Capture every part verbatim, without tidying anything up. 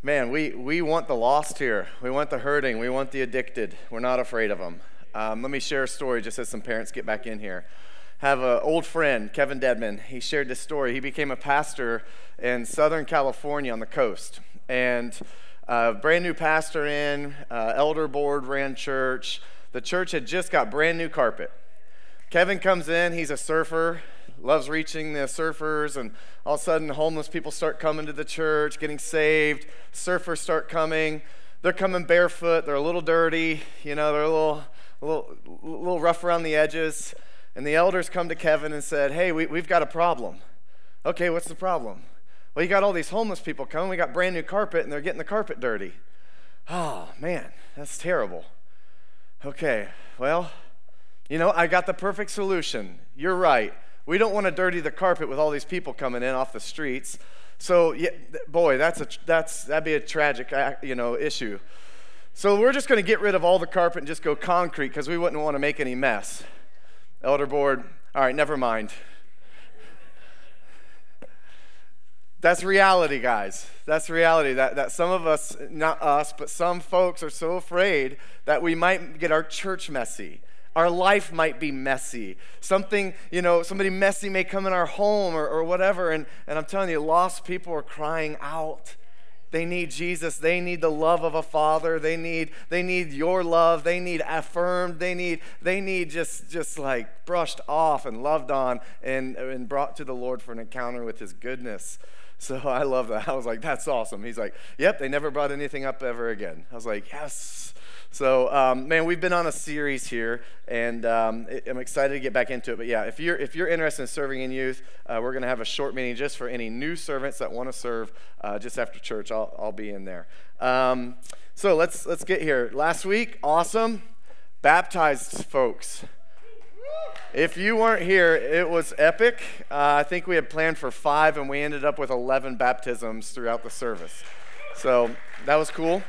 Man, we, we want the lost here. We want the hurting. We want the addicted. We're not afraid of them. Um, let me share a story just as some parents get back in here. I have an old friend, Kevin Dedmon. He shared this story. He became a pastor in Southern California on the coast. And a brand new pastor in, uh, elder board ran church. The church had just got brand new carpet. Kevin comes in. He's a surfer. Loves reaching the surfers, and all of a sudden homeless people start coming to the church, getting saved. Surfers start coming. They're coming barefoot. They're a little dirty, you know, they're a little a little, a little rough around the edges. And the elders come to Kevin and said, hey, we, we've got a problem. Okay, what's the problem? Well, you got all these homeless people coming. We got brand new carpet, and they're getting the carpet dirty. Oh, man, that's terrible. Okay, well, you know, I got the perfect solution. You're right. We don't want to dirty the carpet with all these people coming in off the streets. So, yeah, boy, that's a that's that'd be a tragic, you know, issue. So we're just going to get rid of all the carpet and just go concrete because we wouldn't want to make any mess. Elder board, all right, never mind. That's reality, guys. That's reality. That that some of us, not us, but some folks are so afraid that we might get our church messy. Our life might be messy. Something, you know, somebody messy may come in our home or, or whatever. And, and I'm telling you, lost people are crying out. They need Jesus. They need the love of a father. They need they need your love. They need affirmed. They need they need just just like brushed off and loved on and, and brought to the Lord for an encounter with his goodness. So I love that. I was like, that's awesome. He's like, yep, they never brought anything up ever again. I was like, yes. So, um, man, we've been on a series here, and um, I'm excited to get back into it. But, yeah, if you're if you're interested in serving in youth, uh, we're going to have a short meeting just for any new servants that want to serve uh, just after church. I'll I'll be in there. Um, so let's let's get here. Last week, awesome, baptized folks. If you weren't here, it was epic. Uh, I think we had planned for five, and we ended up with eleven baptisms throughout the service. So that was cool.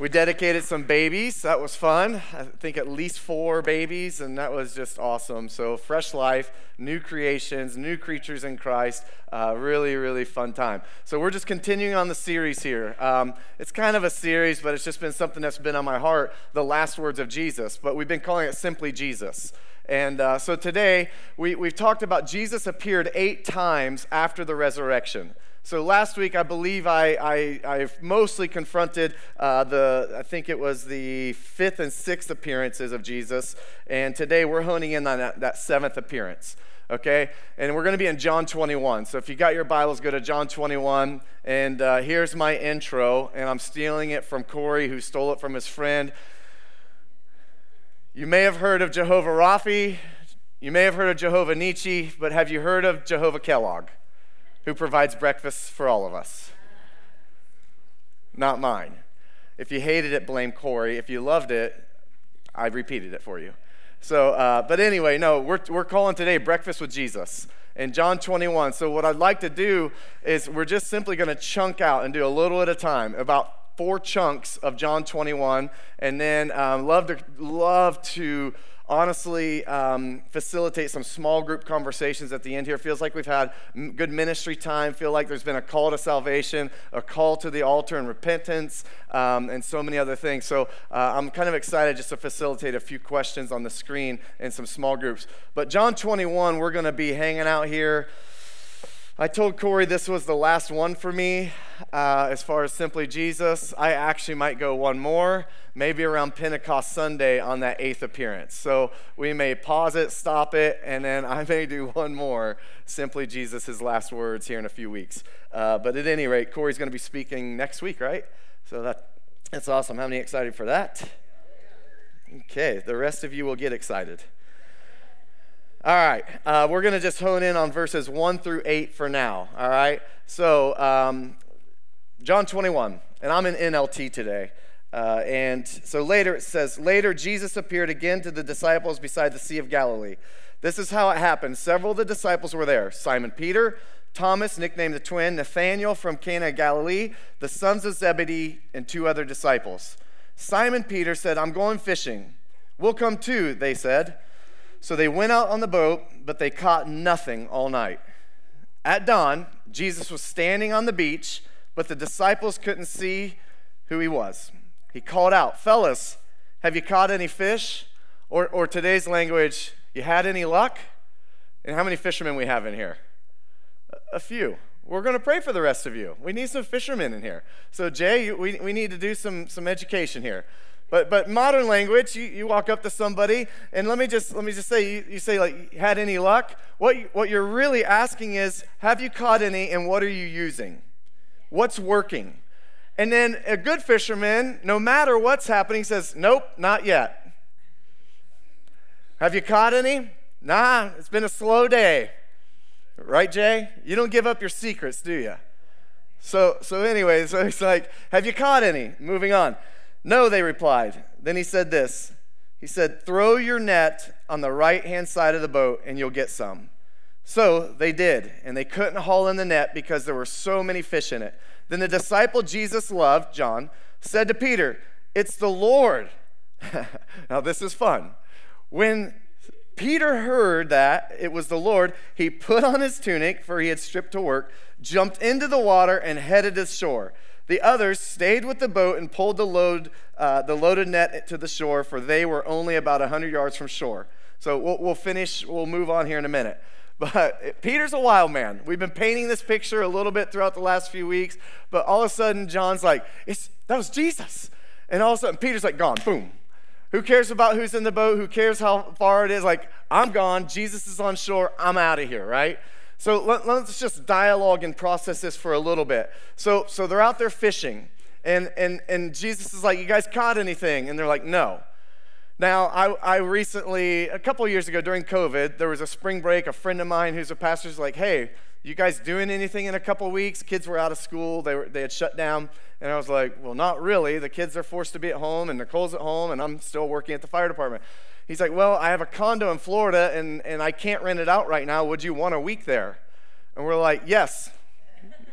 We dedicated some babies. That was fun. I think at least four babies, and that was just awesome. So fresh life, new creations, new creatures in Christ. Uh, really, really fun time. So we're just continuing on the series here. Um, it's kind of a series, but it's just been something that's been on my heart, the last words of Jesus. But we've been calling it Simply Jesus. And uh, so today, we, we've talked about Jesus appeared eight times after the resurrection. So last week, I believe I I, I mostly confronted uh, the, I think it was the fifth and sixth appearances of Jesus. And today, we're honing in on that, that seventh appearance, okay? And we're going to be in John twenty-one. So if you got your Bibles, go to John twenty-one. And uh, here's my intro, and I'm stealing it from Corey, who stole it from his friend. You may have heard of Jehovah Rapha. You may have heard of Jehovah Nietzsche, but have you heard of Jehovah Kellogg, who provides breakfast for all of us? Not mine. If you hated it, blame Corey. If you loved it, I repeated it for you. So, uh, but anyway, no, we're we're calling today Breakfast with Jesus in John twenty-one. So what I'd like to do is we're just simply going to chunk out and do a little at a time, about four chunks of John twenty-one, and then um, love to love to. honestly um, facilitate some small group conversations at the end here. Feels like we've had m- good ministry time. Feel like there's been a call to salvation, a call to the altar and repentance, um, and so many other things. So uh, I'm kind of excited just to facilitate a few questions on the screen and some small groups. But John twenty-one, we're going to be hanging out here. I told Corey this was the last one for me uh, as far as Simply Jesus. I actually might go one more, maybe around Pentecost Sunday on that eighth appearance. So we may pause it, stop it, and then I may do one more, Simply Jesus' last words here in a few weeks. Uh, but at any rate, Corey's going to be speaking next week, right? So that that's awesome. How many excited for that? Okay, the rest of you will get excited. All right, uh, we're going to just hone in on verses one through eight for now, all right? So um, John twenty-one, and I'm in N L T today. Uh, and so later it says, later Jesus appeared again to the disciples beside the Sea of Galilee. This is how it happened. Several of the disciples were there. Simon Peter, Thomas, nicknamed the twin, Nathanael from Cana of Galilee, the sons of Zebedee, and two other disciples. Simon Peter said, I'm going fishing. We'll come too, they said. So they went out on the boat, but they caught nothing all night. At dawn, Jesus was standing on the beach, but the disciples couldn't see who he was. He called out, "Fellas, have you caught any fish?" Or, or today's language, "You had any luck?" And how many fishermen we have in here? A, a few. We're going to pray for the rest of you. We need some fishermen in here. So Jay, you, we, we need to do some, some education here. But but modern language, you, you walk up to somebody, and let me just let me just say, you, you say, like, "Had any luck?" What you, what you're really asking is, have you caught any, and what are you using? What's working? And then a good fisherman, no matter what's happening, says, "Nope, not yet." "Have you caught any?" "Nah, it's been a slow day." Right, Jay? You don't give up your secrets, do you? So so anyway, so it's like, "Have you caught any?" Moving on. "No," they replied. Then he said this. He said, "Throw your net on the right-hand side of the boat, and you'll get some." So they did, and they couldn't haul in the net because there were so many fish in it. Then the disciple Jesus loved, John, said to Peter, "It's the Lord." Now this is fun. When Peter heard that it was the Lord, he put on his tunic, for he had stripped to work, jumped into the water, and headed ashore. The others stayed with the boat and pulled the load, uh, the loaded net to the shore, for they were only about one hundred yards from shore. So we'll, we'll finish, we'll move on here in a minute. But Peter's a wild man. We've been painting this picture a little bit throughout the last few weeks, but all of a sudden John's like, it's, that was Jesus. And all of a sudden Peter's like, gone, boom. Who cares about who's in the boat? Who cares how far it is? Like, I'm gone, Jesus is on shore, I'm out of here, right? So let, let's just dialogue and process this for a little bit. So so they're out there fishing, and and and Jesus is like, "You guys caught anything?" And they're like, "No." Now, I, I recently, a couple years ago during COVID, there was a spring break. A friend of mine who's a pastor was like, "Hey, you guys doing anything in a couple weeks?" Kids were out of school. They were, they had shut down. And I was like, "Well, not really. The kids are forced to be at home, and Nicole's at home, and I'm still working at the fire department." He's like, "Well, I have a condo in Florida, and, and I can't rent it out right now. Would you want a week there?" And we're like, yes,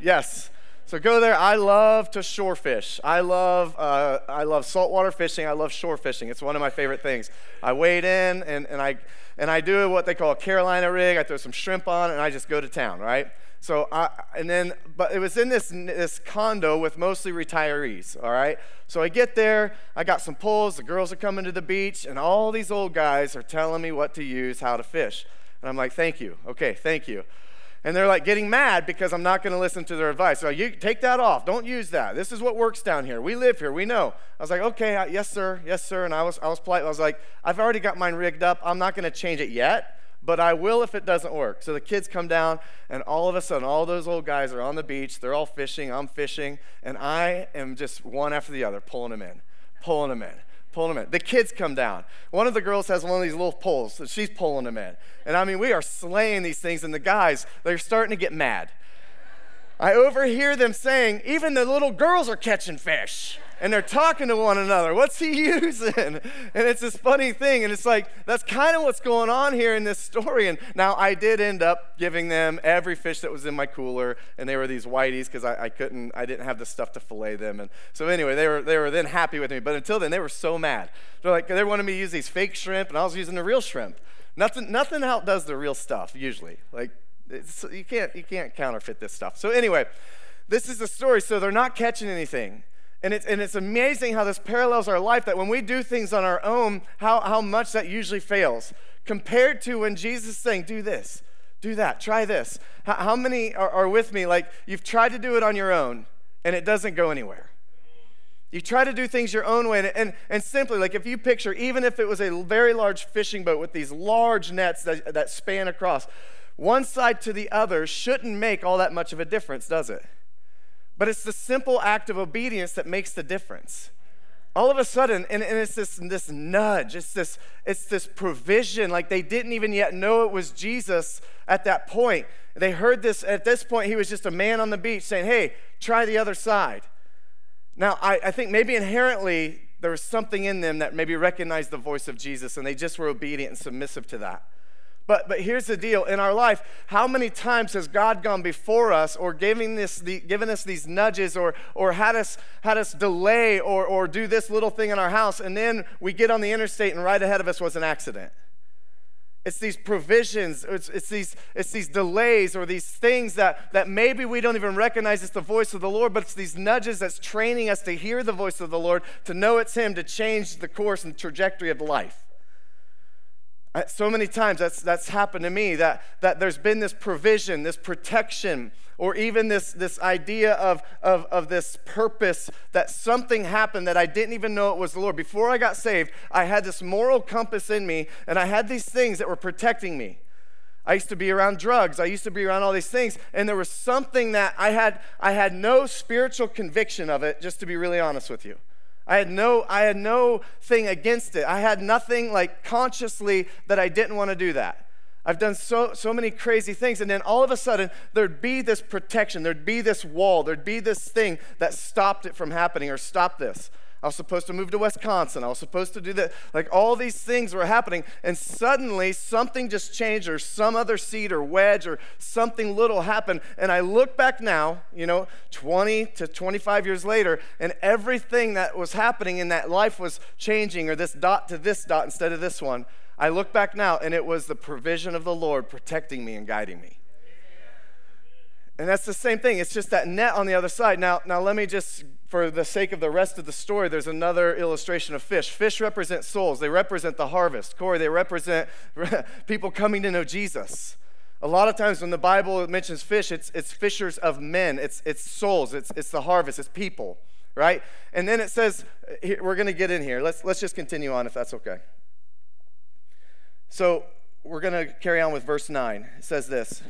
yes. So go there. I love to shore fish. I love uh, I love saltwater fishing. I love shore fishing. It's one of my favorite things. I wade in, and, and I and I do what they call a Carolina rig. I throw some shrimp on, and I just go to town, right? So I and then but it was in this this condo with mostly retirees, all right? So I get there. I got some poles. The girls are coming to the beach, and all these old guys are telling me what to use, how to fish, and I'm like, "Thank you. Okay, thank you." And they're like getting mad because I'm not going to listen to their advice. So you take that off. Don't use that. This is what works down here. We live here. We know. I was like, "Okay, I, yes, sir. Yes, sir." And I was I was polite. I was like, "I've already got mine rigged up. I'm not going to change it yet, but I will if it doesn't work." So the kids come down, and all of a sudden, all those old guys are on the beach. They're all fishing. I'm fishing. And I am just one after the other, pulling them in, pulling them in. Pulling them in. The kids come down. One of the girls has one of these little poles, so she's pulling them in. And I mean, we are slaying these things, and the guys, they're starting to get mad. I overhear them saying, "Even the little girls are catching fish." And they're talking to one another. "What's he using?" And it's this funny thing, and it's like, that's kind of what's going on here in this story. And now I did end up giving them every fish that was in my cooler, and they were these whiteys because I, I couldn't, I didn't have the stuff to fillet them. And so anyway, they were they were then happy with me. But until then, they were so mad. They're like, they wanted me to use these fake shrimp, and I was using the real shrimp. Nothing nothing outdoes the real stuff usually. Like it's, you can't you can't counterfeit this stuff. So anyway, this is the story. So they're not catching anything. And it's, and it's amazing how this parallels our life, that when we do things on our own, how, how much that usually fails. Compared to when Jesus is saying, "Do this, do that, try this." How, how many are, are with me? Like, you've tried to do it on your own, and it doesn't go anywhere. You try to do things your own way, and, and, and simply, like if you picture, even if it was a very large fishing boat with these large nets that, that span across, one side to the other shouldn't make all that much of a difference, does it? But it's the simple act of obedience that makes the difference. All of a sudden, and, and it's this, this nudge, it's this, it's this provision, like they didn't even yet know it was Jesus at that point. They heard this, at this point, he was just a man on the beach saying, "Hey, try the other side." Now, I, I think maybe inherently there was something in them that maybe recognized the voice of Jesus, and they just were obedient and submissive to that. But but here's the deal. In our life, how many times has God gone before us or giving this the given us these nudges or or had us had us delay or or do this little thing in our house, and then we get on the interstate and right ahead of us was an accident? It's these provisions, it's, it's these it's these delays or these things that, that maybe we don't even recognize it's the voice of the Lord, but it's these nudges that's training us to hear the voice of the Lord, to know it's Him, to change the course and trajectory of life. I, so many times that's that's happened to me, that, that there's been this provision, this protection, or even this, this idea of, of, of this purpose, that something happened that I didn't even know it was the Lord. Before I got saved, I had this moral compass in me, and I had these things that were protecting me. I used to be around drugs. I used to be around all these things, and there was something that I had I had no spiritual conviction of it, just to be really honest with you. I had no I had no thing against it. I had nothing like consciously that I didn't want to do that. I've done so so many crazy things, and then all of a sudden, there'd be this protection, there'd be this wall, there'd be this thing that stopped it from happening or stopped this. I was supposed to move to Wisconsin, I was supposed to do that. Like all these things were happening, and suddenly something just changed, or some other seed or wedge or something little happened, and I look back now, you know, twenty to twenty-five years later, and everything that was happening in that life was changing, or this dot to this dot instead of this one. I look back now, and it was the provision of the Lord protecting me and guiding me. And that's the same thing. It's just that net on the other side. Now, now let me just, for the sake of the rest of the story, there's another illustration of fish. Fish represent souls. They represent the harvest. Corey, they represent people coming to know Jesus. A lot of times when the Bible mentions fish, it's it's fishers of men. It's it's souls. It's it's the harvest. It's people, right? And then it says, we're going to get in here. Let's let's just continue on if that's okay. So we're going to carry on with verse nine. It says this.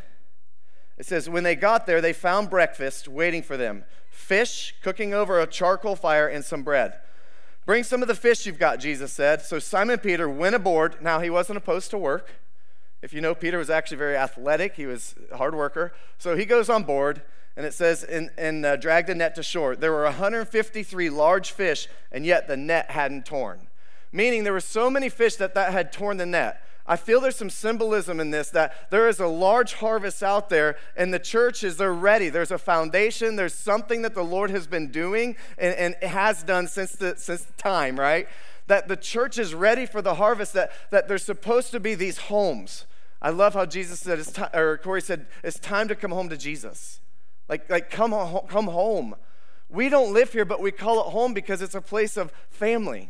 It says, when they got there, they found breakfast waiting for them. Fish cooking over a charcoal fire and some bread. Bring some of the fish you've got, Jesus said. So Simon Peter went aboard. Now, he wasn't opposed to work. If you know, Peter was actually very athletic. He was a hard worker. So he goes on board, and it says, and, and uh, dragged the net to shore. There were one hundred fifty-three large fish, and yet the net hadn't torn. Meaning there were so many fish that that had torn the net. I feel there's some symbolism in this, that there is a large harvest out there, and the churches, they're ready. There's a foundation. There's something that the Lord has been doing and, and has done since the since the time, right? That the church is ready for the harvest, that, that there's supposed to be these homes. I love how Jesus said, it's time, or Corey said, it's time to come home to Jesus. Like, like come ho- come home. We don't live here, but we call it home because it's a place of family.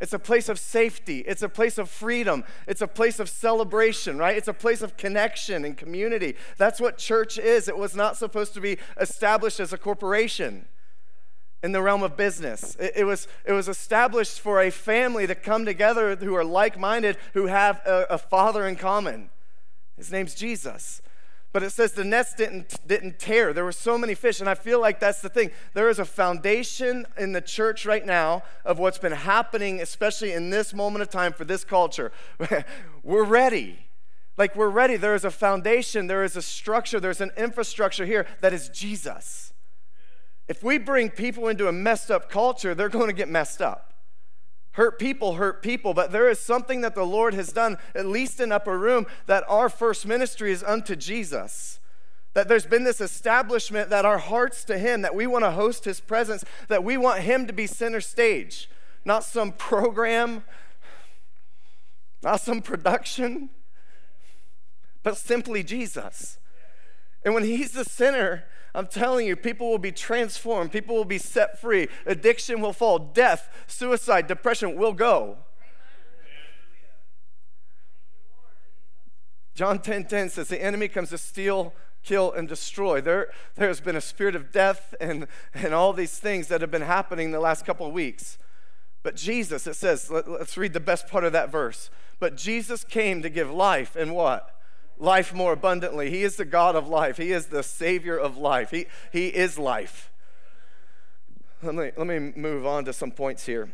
It's a place of safety. It's a place of freedom. It's a place of celebration, right? It's a place of connection and community. That's what church is. It was not supposed to be established as a corporation in the realm of business. It, it was, it was established for a family to come together who are like-minded, who have a, a father in common. His name's Jesus. But it says the nets didn't, didn't tear. There were so many fish, and I feel like that's the thing. There is a foundation in the church right now of what's been happening, especially in this moment of time for this culture. We're ready. Like, we're ready. There is a foundation. There is a structure. There's an infrastructure here that is Jesus. If we bring people into a messed up culture, they're going to get messed up. Hurt people hurt people, but there is something that the Lord has done, at least in Upper Room, that our first ministry is unto Jesus. That there's been this establishment that our hearts to Him, that we want to host His presence, that we want Him to be center stage. Not some program, not some production, but simply Jesus. And when He's the center, I'm telling you, people will be transformed. People will be set free. Addiction will fall. Death, suicide, depression will go. John ten ten says, the enemy comes to steal, kill, and destroy. There, there has been a spirit of death and, and all these things that have been happening the last couple of weeks. But Jesus, it says, let, let's read the best part of that verse. But Jesus came to give life and what? Life more abundantly. He is the God of life. He is the Savior of life. He, he is life. Let me, let me move on to some points here.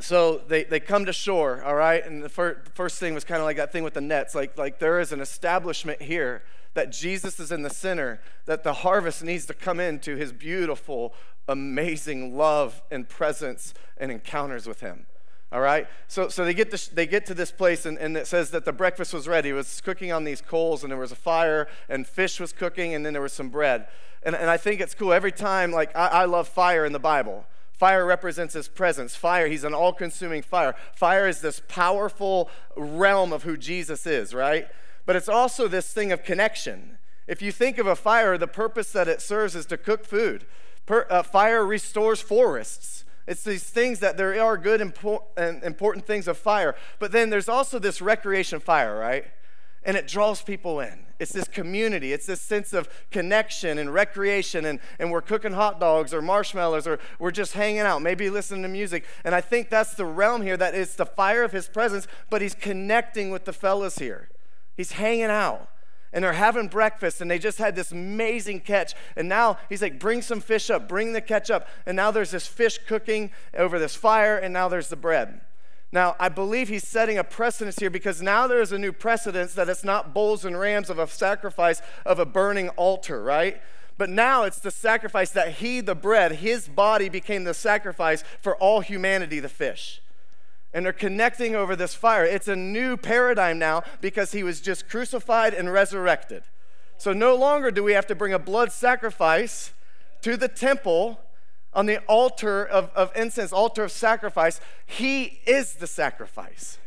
So they, they come to shore, all right? And the fir- first thing was kind of like that thing with the nets. Like, like there is an establishment here that Jesus is in the center, that the harvest needs to come into His beautiful, amazing love and presence and encounters with Him. All right, so so they get to, they get to this place, and, and it says that the breakfast was ready. It was cooking on these coals, and there was a fire, and fish was cooking, and then there was some bread. And and I think it's cool. Every time, like, I, I love fire in the Bible. Fire represents his presence. Fire, he's an all-consuming fire. Fire is this powerful realm of who Jesus is, right? But it's also this thing of connection. If you think of a fire, the purpose that it serves is to cook food. Per, uh, fire restores forests. It's these things that there are good impor- and important things of fire. But then there's also this recreation fire, right? And it draws people in. It's this community. It's this sense of connection and recreation. And, and we're cooking hot dogs or marshmallows, or we're just hanging out, maybe listening to music. And I think that's the realm here, that it's the fire of his presence, but he's connecting with the fellas here. He's hanging out. And they're having breakfast, and they just had this amazing catch. And now he's like, bring some fish up, bring the catch up. And now there's this fish cooking over this fire, and now there's the bread. Now, I believe he's setting a precedence here, because now there is a new precedence that it's not bulls and rams of a sacrifice of a burning altar, right? But now it's the sacrifice that he, the bread, his body became the sacrifice for all humanity, the fish. And they're connecting over this fire. It's a new paradigm now, because he was just crucified and resurrected. So no longer do we have to bring a blood sacrifice to the temple on the altar of, of incense, altar of sacrifice. He is the sacrifice.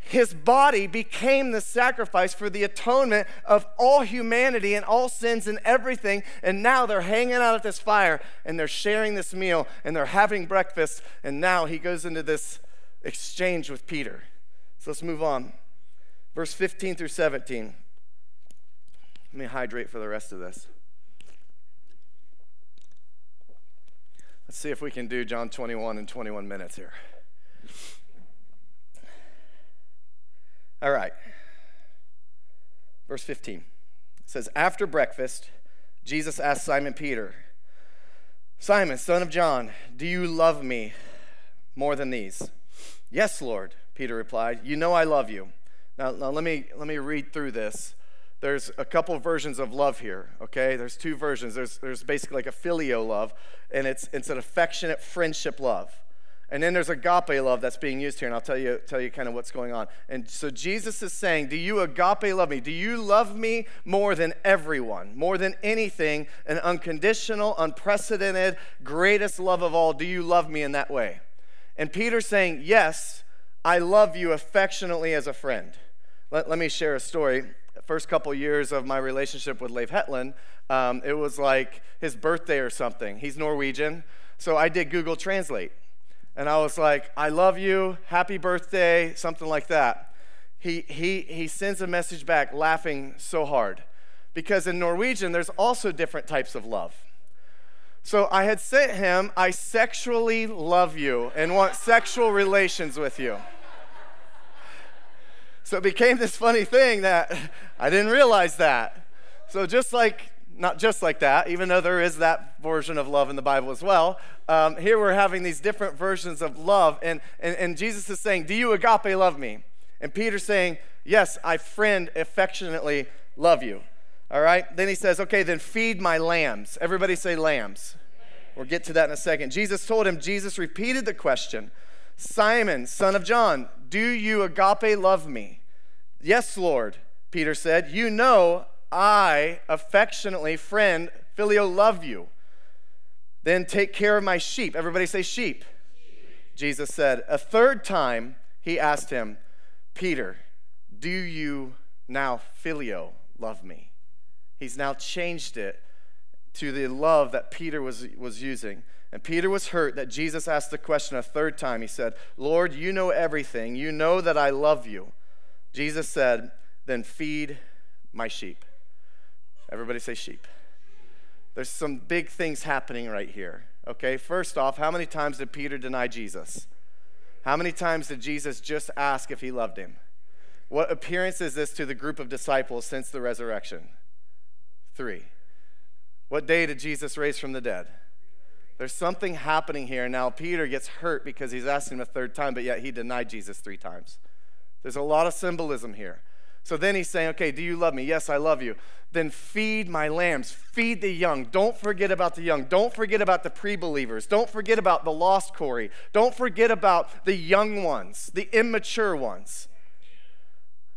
His body became the sacrifice for the atonement of all humanity and all sins and everything. And now they're hanging out at this fire, and they're sharing this meal, and they're having breakfast. And now he goes into this exchange with Peter. So let's move on. Verse fifteen through seventeen. Let me hydrate for the rest of this. Let's see if we can do John twenty-one in twenty-one minutes here. All right, verse fifteen. It says, after breakfast, Jesus asked Simon Peter, Simon, son of John, do you love me more than these? Yes, Lord, Peter replied. You know I love you. Now, now let me let me read through this. There's a couple versions of love here, okay? There's two versions. There's there's basically like a filial love, and it's it's an affectionate friendship love. And then there's agape love that's being used here, and I'll tell you tell you kind of what's going on. And so Jesus is saying, do you agape love me? Do you love me more than everyone, more than anything, an unconditional, unprecedented, greatest love of all? Do you love me in that way? And Peter's saying, yes, I love you affectionately as a friend. Let, let me share a story. The first couple years of my relationship with Leif Hetland, um, it was like his birthday or something. He's Norwegian, so I did Google Translate. And I was like, I love you, happy birthday, something like that. He he he sends a message back laughing so hard. Because in Norwegian, there's also different types of love. So I had sent him, I sexually love you and want sexual relations with you. So it became this funny thing that I didn't realize that. So just like Not just like that, even though there is that version of love in the Bible as well. Um, here we're having these different versions of love, and, and, and Jesus is saying, do you agape love me? And Peter's saying, yes, I friend affectionately love you. All right? Then he says, okay, then feed my lambs. Everybody say lambs. We'll get to that in a second. Jesus told him, Jesus repeated the question, Simon, son of John, do you agape love me? Yes, Lord, Peter said, you know I affectionately, friend, filial, love you. Then take care of my sheep. Everybody say sheep. sheep. Jesus said, a third time he asked him, Peter, do you now filial love me? He's now changed it to the love that Peter was, was using. And Peter was hurt that Jesus asked the question a third time. He said, Lord, you know everything. You know that I love you. Jesus said, then feed my sheep. Everybody say sheep. There's some big things happening right here, okay? First off, how many times did Peter deny Jesus? How many times did Jesus just ask if he loved him? What appearance is this to the group of disciples since the resurrection? Three. What day did Jesus raise from the dead? There's something happening here. Now Peter gets hurt because he's asking him a third time, but yet he denied Jesus three times. There's a lot of symbolism here. So then he's saying, okay, do you love me? Yes, I love you. Then feed my lambs. Feed the young. Don't forget about the young. Don't forget about the pre-believers. Don't forget about the lost, Corey. Don't forget about the young ones, the immature ones.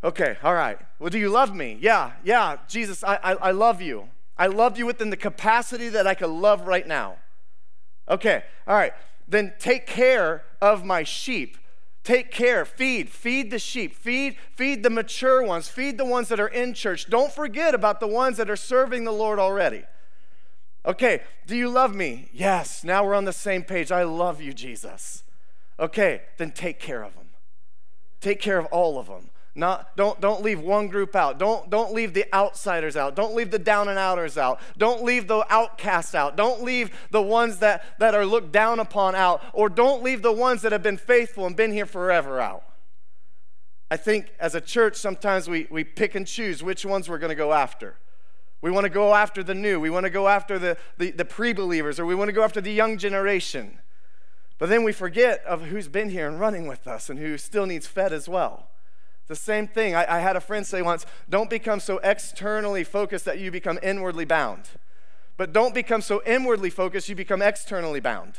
Okay, all right. Well, do you love me? Yeah, yeah, Jesus, I, I, I love you. I love you within the capacity that I could love right now. Okay, all right. Then take care of my sheep. Take care, feed, feed the sheep, feed, feed the mature ones, feed the ones that are in church. Don't forget about the ones that are serving the Lord already. Okay, do you love me? Yes, now we're on the same page. I love you, Jesus. Okay, then take care of them. Take care of all of them. Not, don't, don't leave one group out. Don't, don't leave the outsiders out. Don't leave the down and outers out. Don't leave the outcasts out. Don't leave the ones that, that are looked down upon out, or don't leave the ones that have been faithful and been here forever out. I think as a church, sometimes we, we pick and choose which ones we're going to go after. We want to go after the new. We want to go after the, the, the pre-believers, or we want to go after the young generation. But then we forget of who's been here and running with us and who still needs fed as well. The same thing. I, I had a friend say once, don't become so externally focused that you become inwardly bound. But don't become so inwardly focused you become externally bound.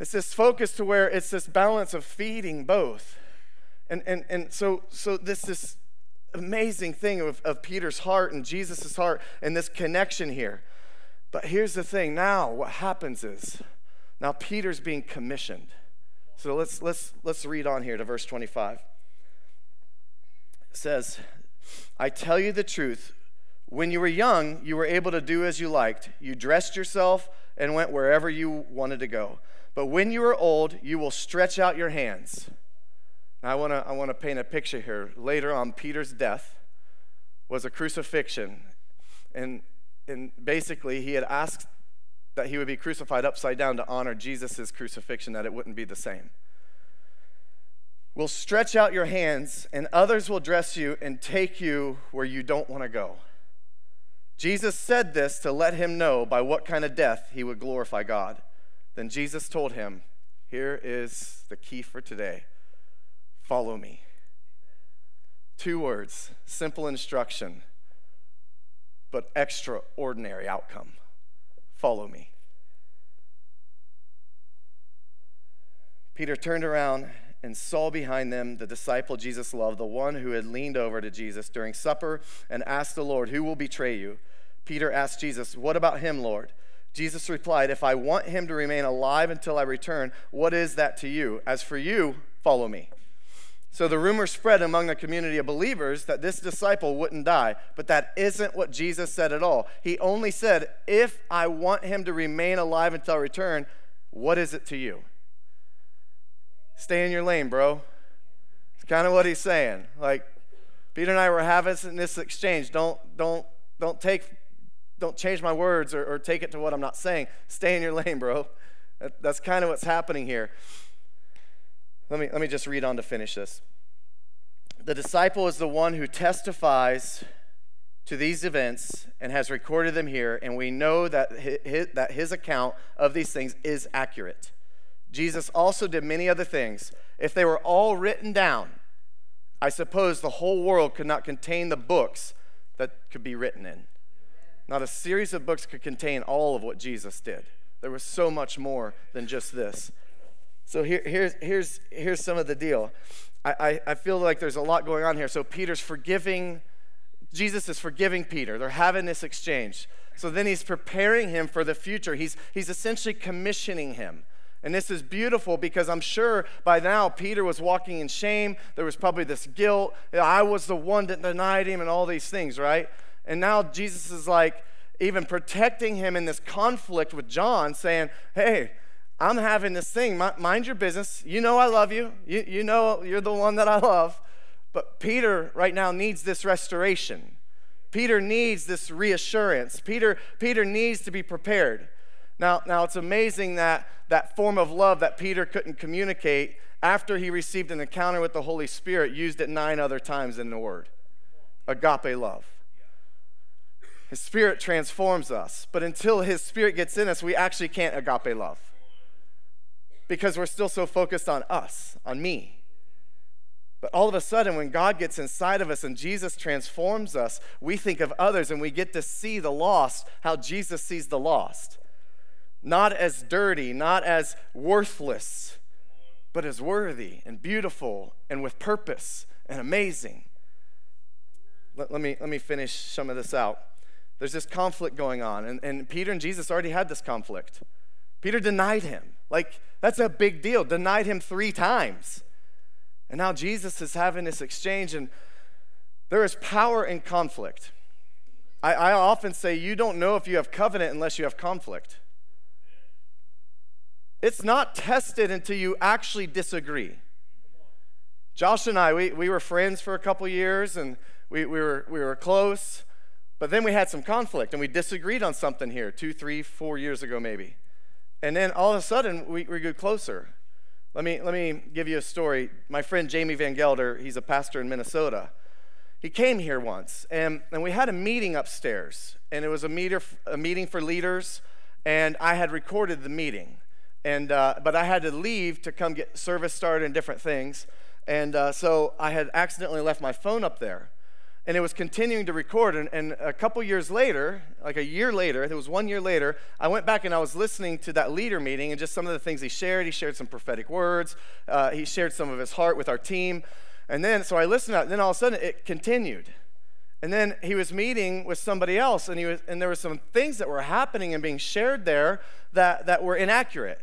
It's this focus to where it's this balance of feeding both. And and and so so this this amazing thing of, of Peter's heart and Jesus' heart and this connection here. But here's the thing. Now what happens is, now Peter's being commissioned. So let's let's let's read on here to verse twenty-five. Says, I tell you the truth, when you were young, you were able to do as you liked. You dressed yourself and went wherever you wanted to go. But when you are old, you will stretch out your hands. Now, I want to I want to paint a picture here. Later on, Peter's death was a crucifixion. And, and basically, he had asked that he would be crucified upside down to honor Jesus' crucifixion, that it wouldn't be the same. Will stretch out your hands, and others will dress you and take you where you don't want to go. Jesus said this to let him know by what kind of death he would glorify God. Then Jesus told him, here is the key for today. Follow me. Two words, simple instruction, but extraordinary outcome. Follow me. Peter turned around and saw behind them the disciple Jesus loved, the one who had leaned over to Jesus during supper and asked the Lord, who will betray you? Peter asked Jesus, what about him, Lord? Jesus replied, if I want him to remain alive until I return, what is that to you? As for you, follow me. So the rumor spread among the community of believers that this disciple wouldn't die, but that isn't what Jesus said at all. He only said, if I want him to remain alive until I return, what is it to you? Stay in your lane, bro. It's kind of what he's saying. Like, Peter and I were having this exchange. Don't, don't, don't take, don't change my words or, or take it to what I'm not saying. Stay in your lane, bro. That, that's kind of what's happening here. Let me, let me just read on to finish this. The disciple is the one who testifies to these events and has recorded them here, and we know that his, that his account of these things is accurate. Jesus also did many other things. If they were all written down, I suppose the whole world could not contain the books that could be written in. Not a series of books could contain all of what Jesus did. There was so much more than just this. So here, here's, here's, here's some of the deal. I, I, I feel like there's a lot going on here. So Peter's forgiving, Jesus is forgiving Peter. They're having this exchange. So then he's preparing him for the future. He's, he's essentially commissioning him. And this is beautiful because I'm sure by now Peter was walking in shame. There was probably this guilt. I was the one that denied him and all these things, right? And now Jesus is like even protecting him in this conflict with John, saying, hey, I'm having this thing. Mind your business. You know I love you. You, you know you're the one that I love. But Peter right now needs this restoration. Peter needs this reassurance. Peter, Peter needs to be prepared. Now, now it's amazing that that form of love that Peter couldn't communicate after he received an encounter with the Holy Spirit used it nine other times in the Word. Agape love. His Spirit transforms us, but until His Spirit gets in us, we actually can't agape love because we're still so focused on us, on me. But all of a sudden, when God gets inside of us and Jesus transforms us, we think of others and we get to see the lost, how Jesus sees the lost. Not as dirty, not as worthless, but as worthy and beautiful and with purpose and amazing. Let, let me, let me finish some of this out. There's this conflict going on, and, and Peter and Jesus already had this conflict. Peter denied him. Like, that's a big deal. Denied him three times. And now Jesus is having this exchange, and there is power in conflict. I, I often say you don't know if you have covenant unless you have conflict. It's not tested until you actually disagree. Josh and I, we, we were friends for a couple years, and we, we were we were close, but then we had some conflict, and we disagreed on something here two, three, four years ago maybe. And then all of a sudden, we, we grew closer. Let me let me give you a story. My friend Jamie Van Gelder, he's a pastor in Minnesota. He came here once, and, and we had a meeting upstairs, and it was a, meter, a meeting for leaders, and I had recorded the meeting. And uh, but I had to leave to come get service started and different things. And uh, so I had accidentally left my phone up there, and it was continuing to record. And, and a couple years later, like a year later, it was one year later, I went back and I was listening to that leader meeting and just some of the things he shared. He shared some prophetic words. Uh, he shared some of his heart with our team. And then, so I listened, and then all of a sudden it continued. And then he was meeting with somebody else, and he was, and there were some things that were happening and being shared there that, that were inaccurate.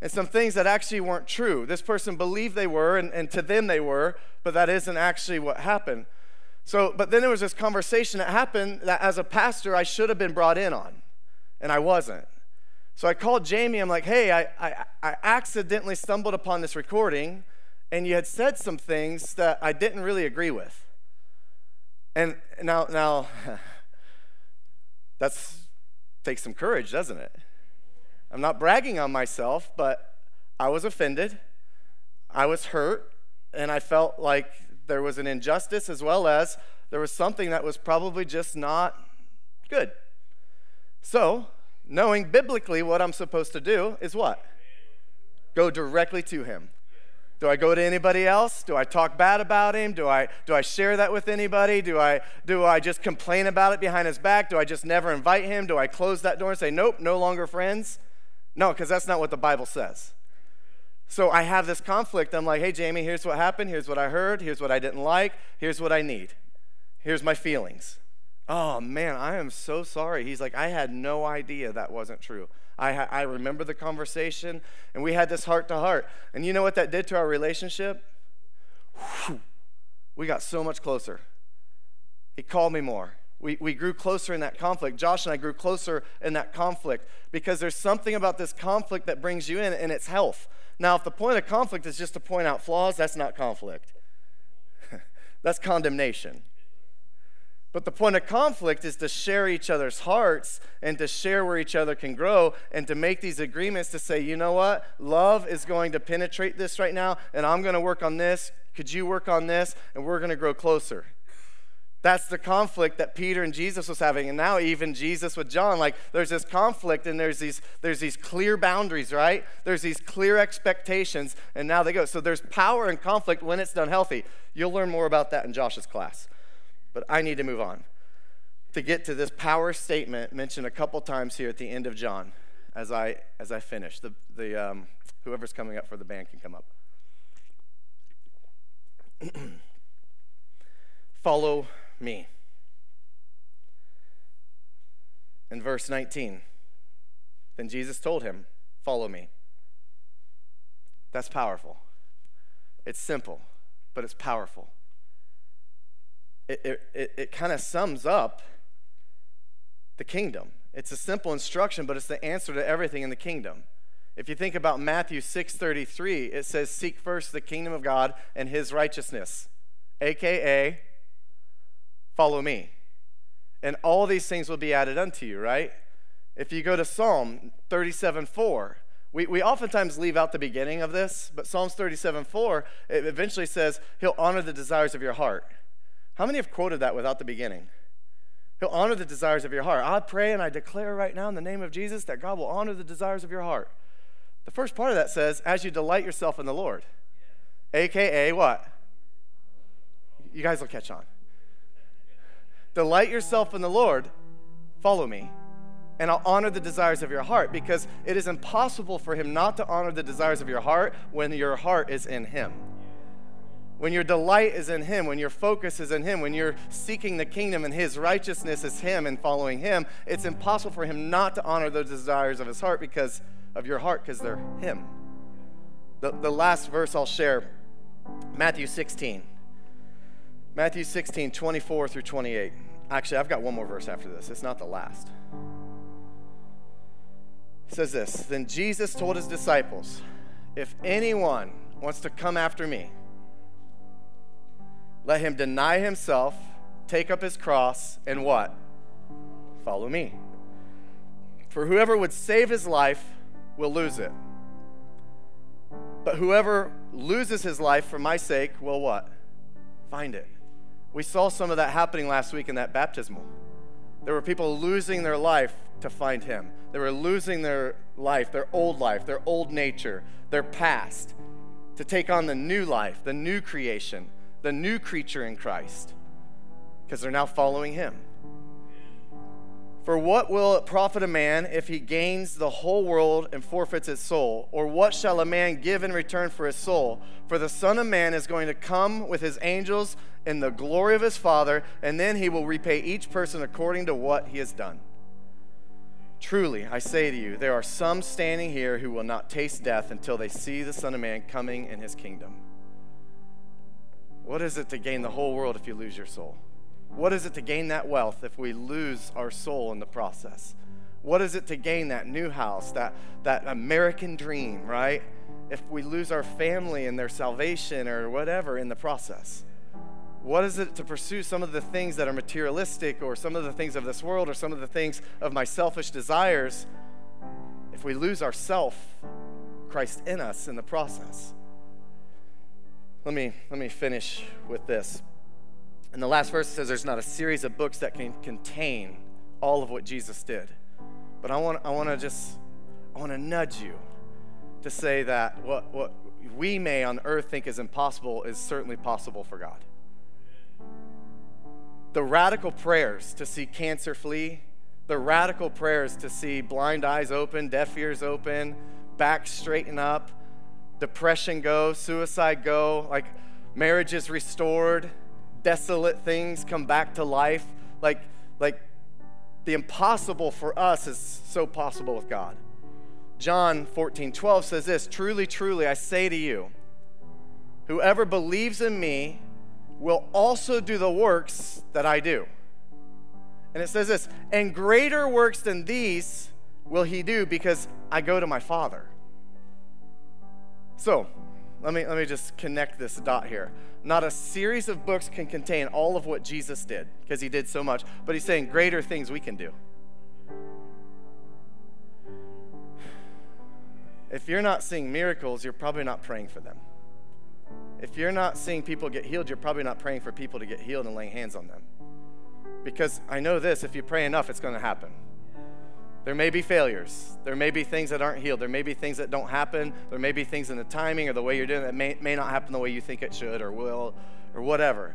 And some things that actually weren't true. This person believed they were, and, and to them they were, but that isn't actually what happened. So, but then there was this conversation that happened that as a pastor I should have been brought in on, and I wasn't. So I called Jamie. I'm like, hey, I, I, I accidentally stumbled upon this recording, and you had said some things that I didn't really agree with. And now, now that's takes some courage, doesn't it? I'm not bragging on myself, but I was offended, I was hurt, and I felt like there was an injustice as well as there was something that was probably just not good. So, knowing biblically what I'm supposed to do is what? Go directly to him. Do I go to anybody else? Do I talk bad about him? Do I do I share that with anybody? Do I do I just complain about it behind his back? Do I just never invite him? Do I close that door and say, nope, no longer friends? No, because that's not what the Bible says. So I have this conflict. I'm like, hey, Jamie, here's what happened. Here's what I heard. Here's what I didn't like. Here's what I need. Here's my feelings. Oh, man, I am so sorry. He's like, I had no idea that wasn't true. I, ha- I remember the conversation, and we had this heart-to-heart. And you know what that did to our relationship? Whew. We got so much closer. He called me more. We we grew closer in that conflict. Josh and I grew closer in that conflict because there's something about this conflict that brings you in, and it's health. Now, if the point of conflict is just to point out flaws, that's not conflict. That's condemnation. But the point of conflict is to share each other's hearts and to share where each other can grow and to make these agreements to say, you know what? Love is going to penetrate this right now, and I'm going to work on this. Could you work on this? And we're going to grow closer. That's the conflict that Peter and Jesus was having, and now even Jesus with John. Like, there's this conflict, and there's these there's these clear boundaries, right? There's these clear expectations, and now they go. So there's power in conflict when it's done healthy. You'll learn more about that in Josh's class. But I need to move on to get to this power statement mentioned a couple times here at the end of John as I as I finish. The, the, um, whoever's coming up for the band can come up. Follow me. In verse nineteen, then Jesus told him, follow me. That's powerful. It's simple, but it's powerful. It it it kind of sums up the kingdom. It's a simple instruction, but it's the answer to everything in the kingdom. If you think about Matthew six thirty-three, it says, seek first the kingdom of God and his righteousness, a k a follow me. And all these things will be added unto you, right? If you go to Psalm thirty-seven four, We we oftentimes leave out the beginning of this, but Psalms thirty-seven four, it eventually says, he'll honor the desires of your heart. How many have quoted that without the beginning? He'll honor the desires of your heart. I pray and I declare right now in the name of Jesus that God will honor the desires of your heart. The first part of that says, as you delight yourself in the Lord. Yeah. A K A what? You guys will catch on. Delight yourself in the Lord, follow me, and I'll honor the desires of your heart, because it is impossible for him not to honor the desires of your heart when your heart is in him. when your delight is in Him, when your focus is in Him, when you're seeking the kingdom and His righteousness is Him and following Him, it's impossible for Him not to honor those desires of His heart because of your heart, because they're Him. The, the last verse I'll share, Matthew sixteen. Matthew sixteen, twenty-four through twenty-eight. Actually, I've got one more verse after this. It's not the last. It says this, "Then Jesus told His disciples, 'If anyone wants to come after me, let him deny himself, take up his cross, and what? Follow me. For whoever would save his life will lose it. But whoever loses his life for my sake will what? Find it.'" We saw some of that happening last week in that baptismal. There were people losing their life to find Him. They were losing their life, their old life, their old nature, their past, to take on the new life, the new creation, the new creature in Christ, because they're now following Him. "For what will it profit a man if he gains the whole world and forfeits his soul? Or what shall a man give in return for his soul? For the Son of Man is going to come with His angels in the glory of His Father, and then He will repay each person according to what he has done. Truly, I say to you, there are some standing here who will not taste death until they see the Son of Man coming in His kingdom." What is it to gain the whole world if you lose your soul? What is it to gain that wealth if we lose our soul in the process? What is it to gain that new house, that, that American dream, right? If we lose our family and their salvation or whatever in the process? What is it to pursue some of the things that are materialistic or some of the things of this world or some of the things of my selfish desires if we lose ourself, Christ in us, in the process? Let me, let me finish with this. And the last verse says there's not a series of books that can contain all of what Jesus did. But I want I want to just, I want to nudge you to say that what, what we may on earth think is impossible is certainly possible for God. The radical prayers to see cancer flee, the radical prayers to see blind eyes open, deaf ears open, back straighten up, depression go, suicide go, like marriages restored, desolate things come back to life. Like, like the impossible for us is so possible with God. John fourteen twelve says this, "Truly, truly, I say to you, whoever believes in me will also do the works that I do." And it says this, "And greater works than these will he do because I go to my Father." So, Let me, let me just connect this dot here. Not a series of books can contain all of what Jesus did, because He did so much, but He's saying greater things we can do. If you're not seeing miracles, you're probably not praying for them. If you're not seeing people get healed, you're probably not praying for people to get healed and laying hands on them. Because I know this, if you pray enough, it's going to happen. There may be failures. There may be things that aren't healed. There may be things that don't happen. There may be things in the timing or the way you're doing it that may, may not happen the way you think it should or will or whatever.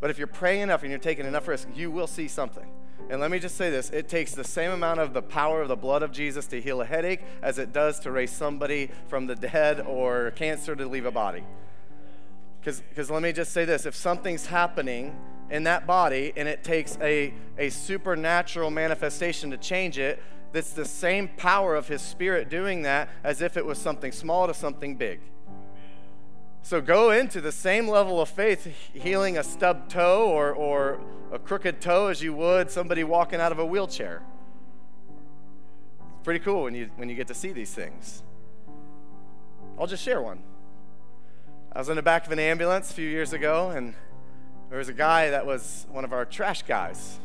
But if you're praying enough and you're taking enough risk, you will see something. And let me just say this. It takes the same amount of the power of the blood of Jesus to heal a headache as it does to raise somebody from the dead or cancer to leave a body. Because let me just say this. If something's happening in that body and it takes a, a supernatural manifestation to change it, that's the same power of His Spirit doing that as if it was something small to something big. So go into the same level of faith healing a stubbed toe or, or a crooked toe as you would somebody walking out of a wheelchair. It's pretty cool when you, when you get to see these things. I'll just share one. I was in the back of an ambulance a few years ago, and there was a guy that was one of our trash guys,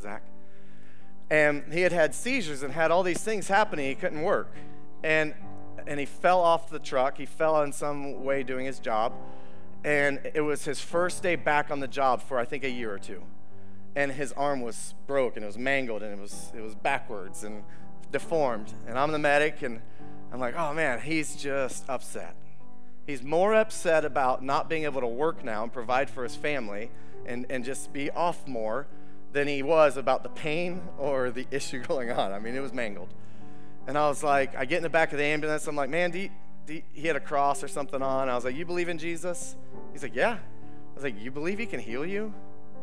Zach. And he had had seizures and had all these things happening. He couldn't work. And and he fell off the truck. He fell in some way doing his job. And it was his first day back on the job for, I think, a year or two. And his arm was broken. It was mangled, and it was it was backwards and deformed. And I'm the medic, and I'm like, oh, man, he's just upset. He's more upset about not being able to work now and provide for his family and, and just be off more than he was about the pain or the issue going on. I mean, it was mangled. And I was like, I get in the back of the ambulance. I'm like, man, do you, he had a cross or something on. I was like, you believe in Jesus? He's like, yeah. I was like, you believe he can heal you?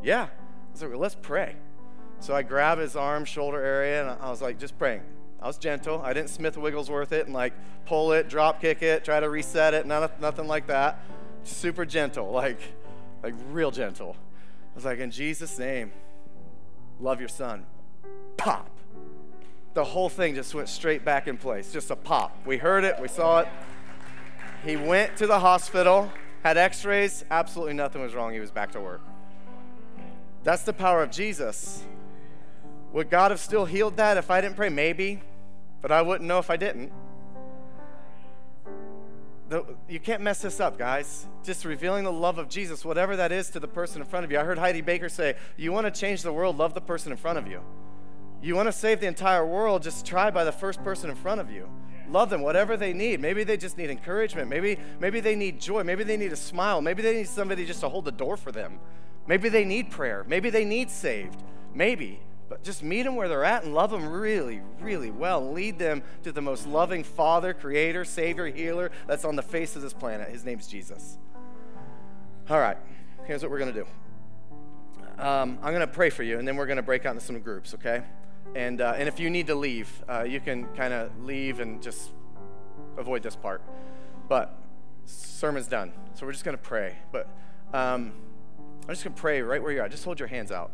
Yeah. I was like, well, let's pray. So I grabbed his arm, shoulder area, and I was like, just praying. I was gentle. I didn't Smith Wigglesworth it and like pull it, drop kick it, try to reset it, none, nothing like that. Super gentle, like, like real gentle. I was like, in Jesus' name, love your son. Pop. The whole thing just went straight back in place. Just a pop. We heard it. We saw it. He went to the hospital, had x-rays. Absolutely nothing was wrong. He was back to work. That's the power of Jesus. Would God have still healed that if I didn't pray? Maybe, but I wouldn't know if I didn't. The, you can't mess this up, guys. Just revealing the love of Jesus, whatever that is, to the person in front of you. I heard Heidi Baker say, you want to change the world, love the person in front of you. You want to save the entire world, just try by the first person in front of you. Love them, whatever they need. Maybe they just need encouragement. Maybe, maybe they need joy. Maybe they need a smile. Maybe they need somebody just to hold the door for them. Maybe they need prayer. Maybe they need saved. Maybe. But just meet them where they're at and love them really, really well. Lead them to the most loving Father, Creator, Savior, Healer that's on the face of this planet. His name's Jesus. All right, here's what we're going to do. Um, I'm going to pray for you, and then we're going to break out into some groups, okay? And uh, and if you need to leave, uh, you can kind of leave and just avoid this part. But sermon's done, so we're just going to pray. But um, I'm just going to pray right where you are. Just hold your hands out.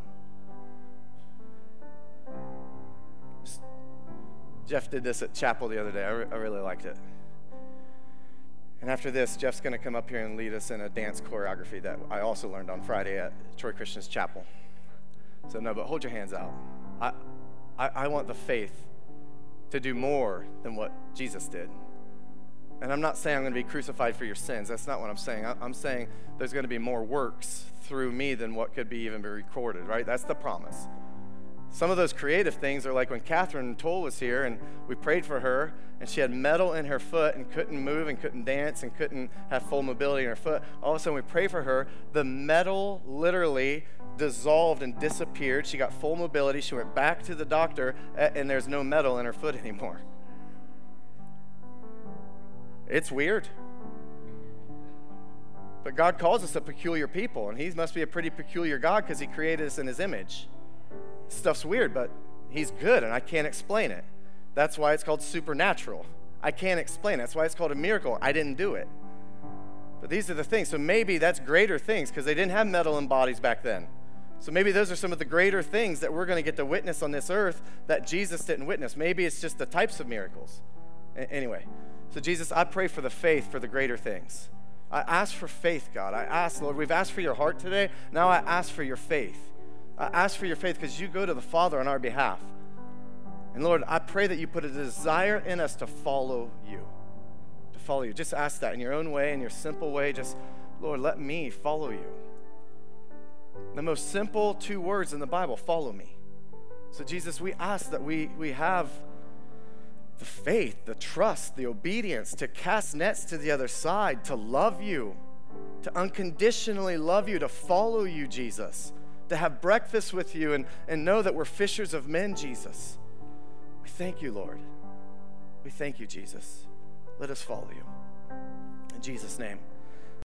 Jeff did this at chapel the other day. I, re- I really liked it. And after this, Jeff's going to come up here and lead us in a dance choreography that I also learned on Friday at Troy Christian's chapel. So no, but hold your hands out. I, I, I want the faith to do more than what Jesus did. And I'm not saying I'm going to be crucified for your sins. That's not what I'm saying. I, I'm saying there's going to be more works through me than what could be even be recorded, right? That's the promise. Some of those creative things are like when Catherine Toll was here and we prayed for her and she had metal in her foot and couldn't move and couldn't dance and couldn't have full mobility in her foot. All of a sudden we prayed for her. The metal literally dissolved and disappeared. She got full mobility. She went back to the doctor and there's no metal in her foot anymore. It's weird. But God calls us a peculiar people, and he must be a pretty peculiar God because he created us in his image. Stuff's weird, but he's good, and I can't explain it. That's why it's called supernatural. I can't explain it. That's why it's called a miracle. I didn't do it. But these are the things. So maybe that's greater things, because they didn't have metal in bodies back then. So maybe those are some of the greater things that we're going to get to witness on this earth that Jesus didn't witness. Maybe it's just the types of miracles. A- anyway, so Jesus, I pray for the faith for the greater things. I ask for faith, God. I ask, Lord, we've asked for your heart today. Now I ask for your faith. I ask for your faith because you go to the Father on our behalf. And Lord, I pray that you put a desire in us to follow you, to follow you. Just ask that in your own way, in your simple way. Just, Lord, let me follow you. The most simple two words in the Bible, follow me. So Jesus, we ask that we, we have the faith, the trust, the obedience to cast nets to the other side, to love you, to unconditionally love you, to follow you, Jesus, to have breakfast with you and, and know that we're fishers of men, Jesus. We thank you, Lord. We thank you, Jesus. Let us follow you. In Jesus' name.